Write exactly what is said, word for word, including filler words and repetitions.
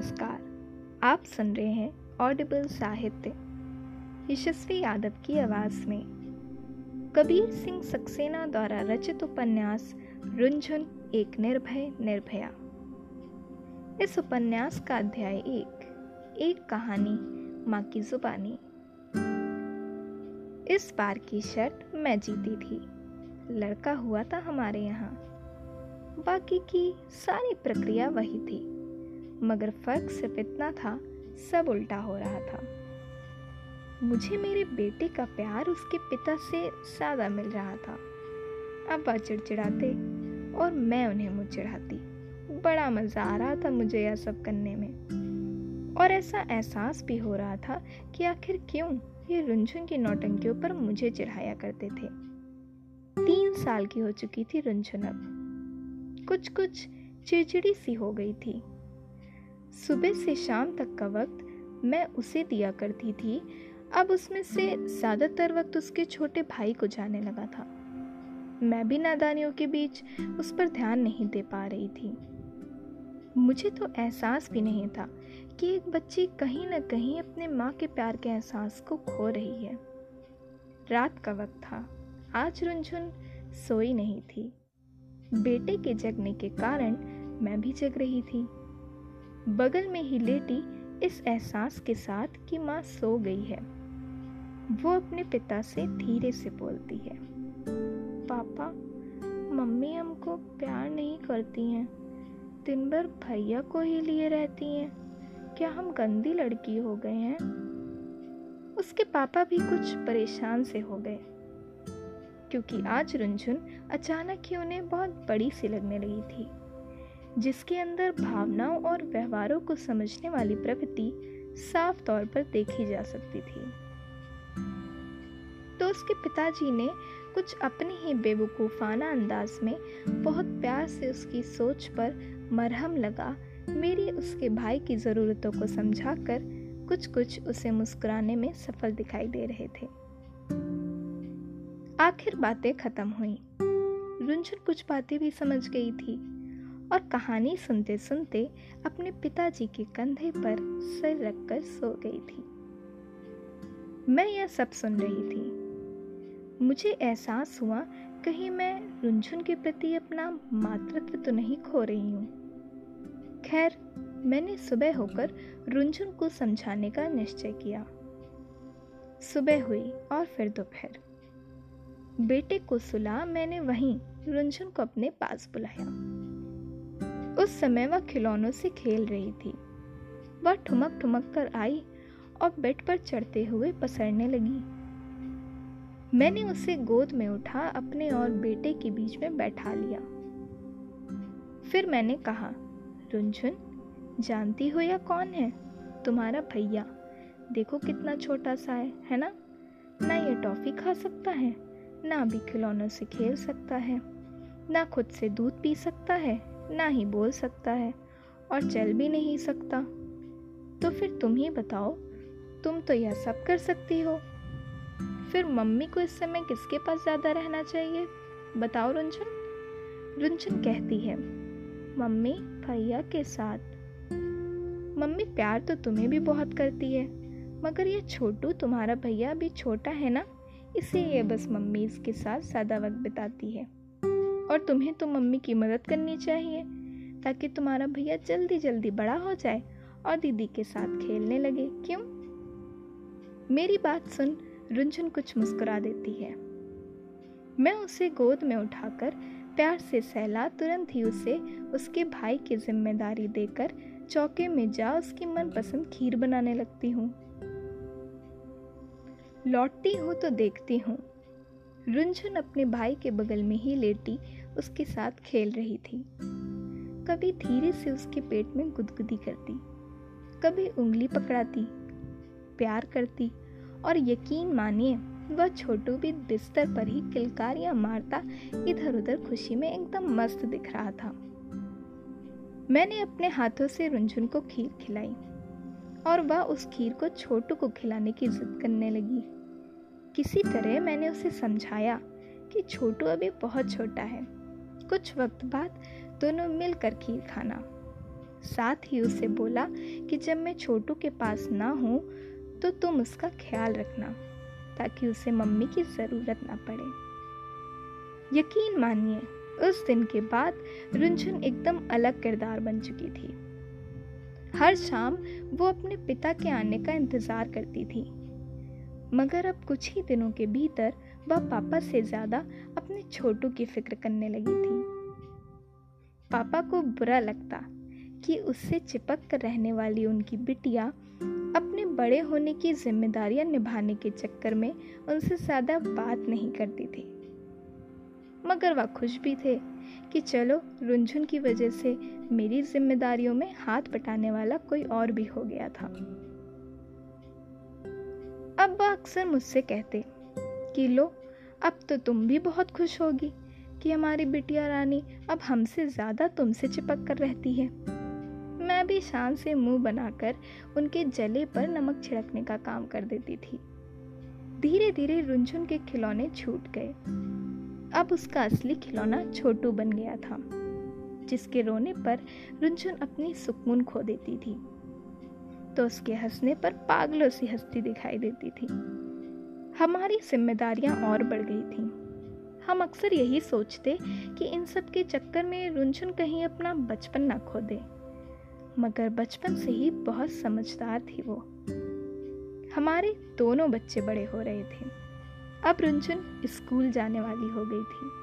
नमस्कार, आप सुन रहे हैं ऑडिबल साहित्य यशस्वी यादव की आवाज़ में कबीर सिंह सक्सेना द्वारा रचित उपन्यास रुनझुन एक निर्भय निर्भया। इस उपन्यास का अध्याय एक, एक कहानी माँ की जुबानी। इस बार की शर्त मैं जीती थी, लड़का हुआ था हमारे यहाँ। बाकी की सारी प्रक्रिया वही थी, मगर फर्क सिर्फ इतना था, सब उल्टा हो रहा था। मुझे मेरे बेटे का प्यार उसके पिता से ज्यादा मिल रहा था। अब वह चिड़चिड़ाते और मैं उन्हें मुँह चिढ़ाती। बड़ा मजा आ रहा था मुझे यह सब करने में, और ऐसा एहसास भी हो रहा था कि आखिर क्यों ये रुनझुन की नौटंकियों पर मुझे चिढ़ाया करते थे। तीन साल की हो चुकी थी रुनझुन, अब कुछ कुछ चिड़चिड़ी सी हो गई थी। सुबह से शाम तक का वक्त मैं उसे दिया करती थी, अब उसमें से ज़्यादातर वक्त उसके छोटे भाई को जाने लगा था। मैं भी नादानियों के बीच उस पर ध्यान नहीं दे पा रही थी। मुझे तो एहसास भी नहीं था कि एक बच्ची कहीं ना कहीं अपने माँ के प्यार के एहसास को खो रही है। रात का वक्त था, आज रुनझुन सोई नहीं थी। बेटे के जगने के कारण मैं भी जग रही थी, बगल में ही लेटी, इस एहसास के साथ कि माँ सो गई है। वो अपने पिता से धीरे से बोलती है, पापा, मम्मी हमको प्यार नहीं करती हैं, दिन भर भैया को ही लिए रहती हैं, क्या हम गंदी लड़की हो गए हैं? उसके पापा भी कुछ परेशान से हो गए, क्योंकि आज रुनझुन अचानक ही उन्हें बहुत बड़ी सी लगने लगी थी, जिसके अंदर भावनाओं और व्यवहारों को समझने वाली प्रवृत्ति साफ तौर पर देखी जा सकती थी। तो उसके पिताजी ने कुछ अपने ही बेवकूफाना अंदाज में बहुत प्यार से उसकी सोच पर मरहम लगा, मेरी उसके भाई की ज़रूरतों को समझाकर कुछ कुछ उसे मुस्कुराने में सफल दिखाई दे रहे थे। आखिर बातें खत्म हुई। रुनझुन कुछ बातें भी समझ गई थी और कहानी सुनते सुनते अपने पिताजी के कंधे पर सिर रखकर सो गई थी। मैं यह सब सुन रही थी। मुझे एहसास हुआ कहीं मैं रुनझुन के प्रति अपना मातृत्व तो नहीं खो रही हूँ। खैर, मैंने सुबह होकर रुनझुन को समझाने का निश्चय किया। सुबह हुई और फिर दोपहर। बेटे को सुला मैंने वहीं रुनझुन को अपने पास बुलाया। उस समय वह खिलौनों से खेल रही थी। वह ठुमक ठुमक कर आई और बेड पर चढ़ते हुए पसरने लगी। मैंने उसे गोद में उठा अपने और बेटे के बीच में बैठा लिया। फिर मैंने कहा, रुनझुन, जानती हो या कौन है? तुम्हारा भैया, देखो कितना छोटा सा है, है ना? ना ये टॉफी खा सकता है, ना भी खिलौनों से खेल सकता है, ना खुद से दूध पी सकता है, ना ही बोल सकता है, और चल भी नहीं सकता। तो फिर तुम ही बताओ, तुम तो यह सब कर सकती हो। फिर मम्मी को इस समय किसके पास ज़्यादा रहना चाहिए, बताओ रुनझुन? रुनझुन कहती है, मम्मी भैया के साथ। मम्मी प्यार तो तुम्हें भी बहुत करती है, मगर यह छोटू तुम्हारा भैया अभी छोटा है ना, इसे ये बस मम्मी इसके साथ ज़्यादा वक्त बिताती है, और तुम्हें तो मम्मी की मदद करनी चाहिए ताकि तुम्हारा भैया जल्दी जल्दी बड़ा हो जाए और दीदी के साथ खेलने लगे, क्यों? मेरी बात सुन रुनझुन कुछ मुस्कुरा देती है। मैं उसे गोद में उठाकर प्यार से सहला, तुरंत ही उसे उसके भाई की जिम्मेदारी देकर चौके में जा उसकी मनपसंद खीर बनाने लगती हूँ। लौटती हूँ तो देखती हूँ रुनझुन अपने भाई के बगल में ही लेटी उसके साथ खेल रही थी। कभी धीरे से उसके पेट में गुदगुदी करती, कभी उंगली पकड़ाती, प्यार करती, और यकीन मानिए वह छोटू भी बिस्तर पर ही किलकारियां मारता इधर उधर खुशी में एकदम मस्त दिख रहा था। मैंने अपने हाथों से रुनझुन को खीर खिलाई और वह उस खीर को छोटू को खिलाने की जिद करने लगी। किसी तरह मैंने उसे समझाया कि छोटू अभी बहुत छोटा है, कुछ वक्त बाद दोनों मिलकर खीर खाना। साथ ही उसे बोला कि जब मैं छोटू के पास ना हूँ तो तुम उसका ख्याल रखना, ताकि उसे मम्मी की ज़रूरत ना पड़े। यकीन मानिए, उस दिन के बाद रुनझुन एकदम अलग किरदार बन चुकी थी। हर शाम वो अपने पिता के आने का इंतज़ार करती थी, मगर अब कुछ ही दिनों के भीतर वह पापा से ज़्यादा अपने छोटू की फिक्र करने लगी थी। पापा को बुरा लगता कि उससे चिपक कर रहने वाली उनकी बिटिया अपने बड़े होने की जिम्मेदारियां निभाने के चक्कर में उनसे ज़्यादा बात नहीं करती थी, मगर वह खुश भी थे कि चलो रुनझुन की वजह से मेरी जिम्मेदारियों में हाथ बटाने वाला कोई और भी हो गया था। अब वह अक्सर मुझसे कहते कि लो, अब तो तुम भी बहुत खुश होगी कि हमारी बिटिया रानी अब हमसे ज़्यादा तुमसे चिपक कर रहती है। मैं भी शान से मुंह बनाकर उनके जले पर नमक छिड़कने का काम कर देती थी। धीरे धीरे रुनझुन के खिलौने छूट गए। अब उसका असली खिलौना छोटू बन गया था, जिसके रोने पर रुनझुन अपनी सुकून खो देती थी, तो उसके हंसने पर पागलों सी हंसती दिखाई देती थी। हमारी जिम्मेदारियां और बढ़ गई थीं। हम अक्सर यही सोचते कि इन सब के चक्कर में रुनझुन कहीं अपना बचपन ना खो दे, मगर बचपन से ही बहुत समझदार थी वो। हमारे दोनों बच्चे बड़े हो रहे थे। अब रुनझुन स्कूल जाने वाली हो गई थी।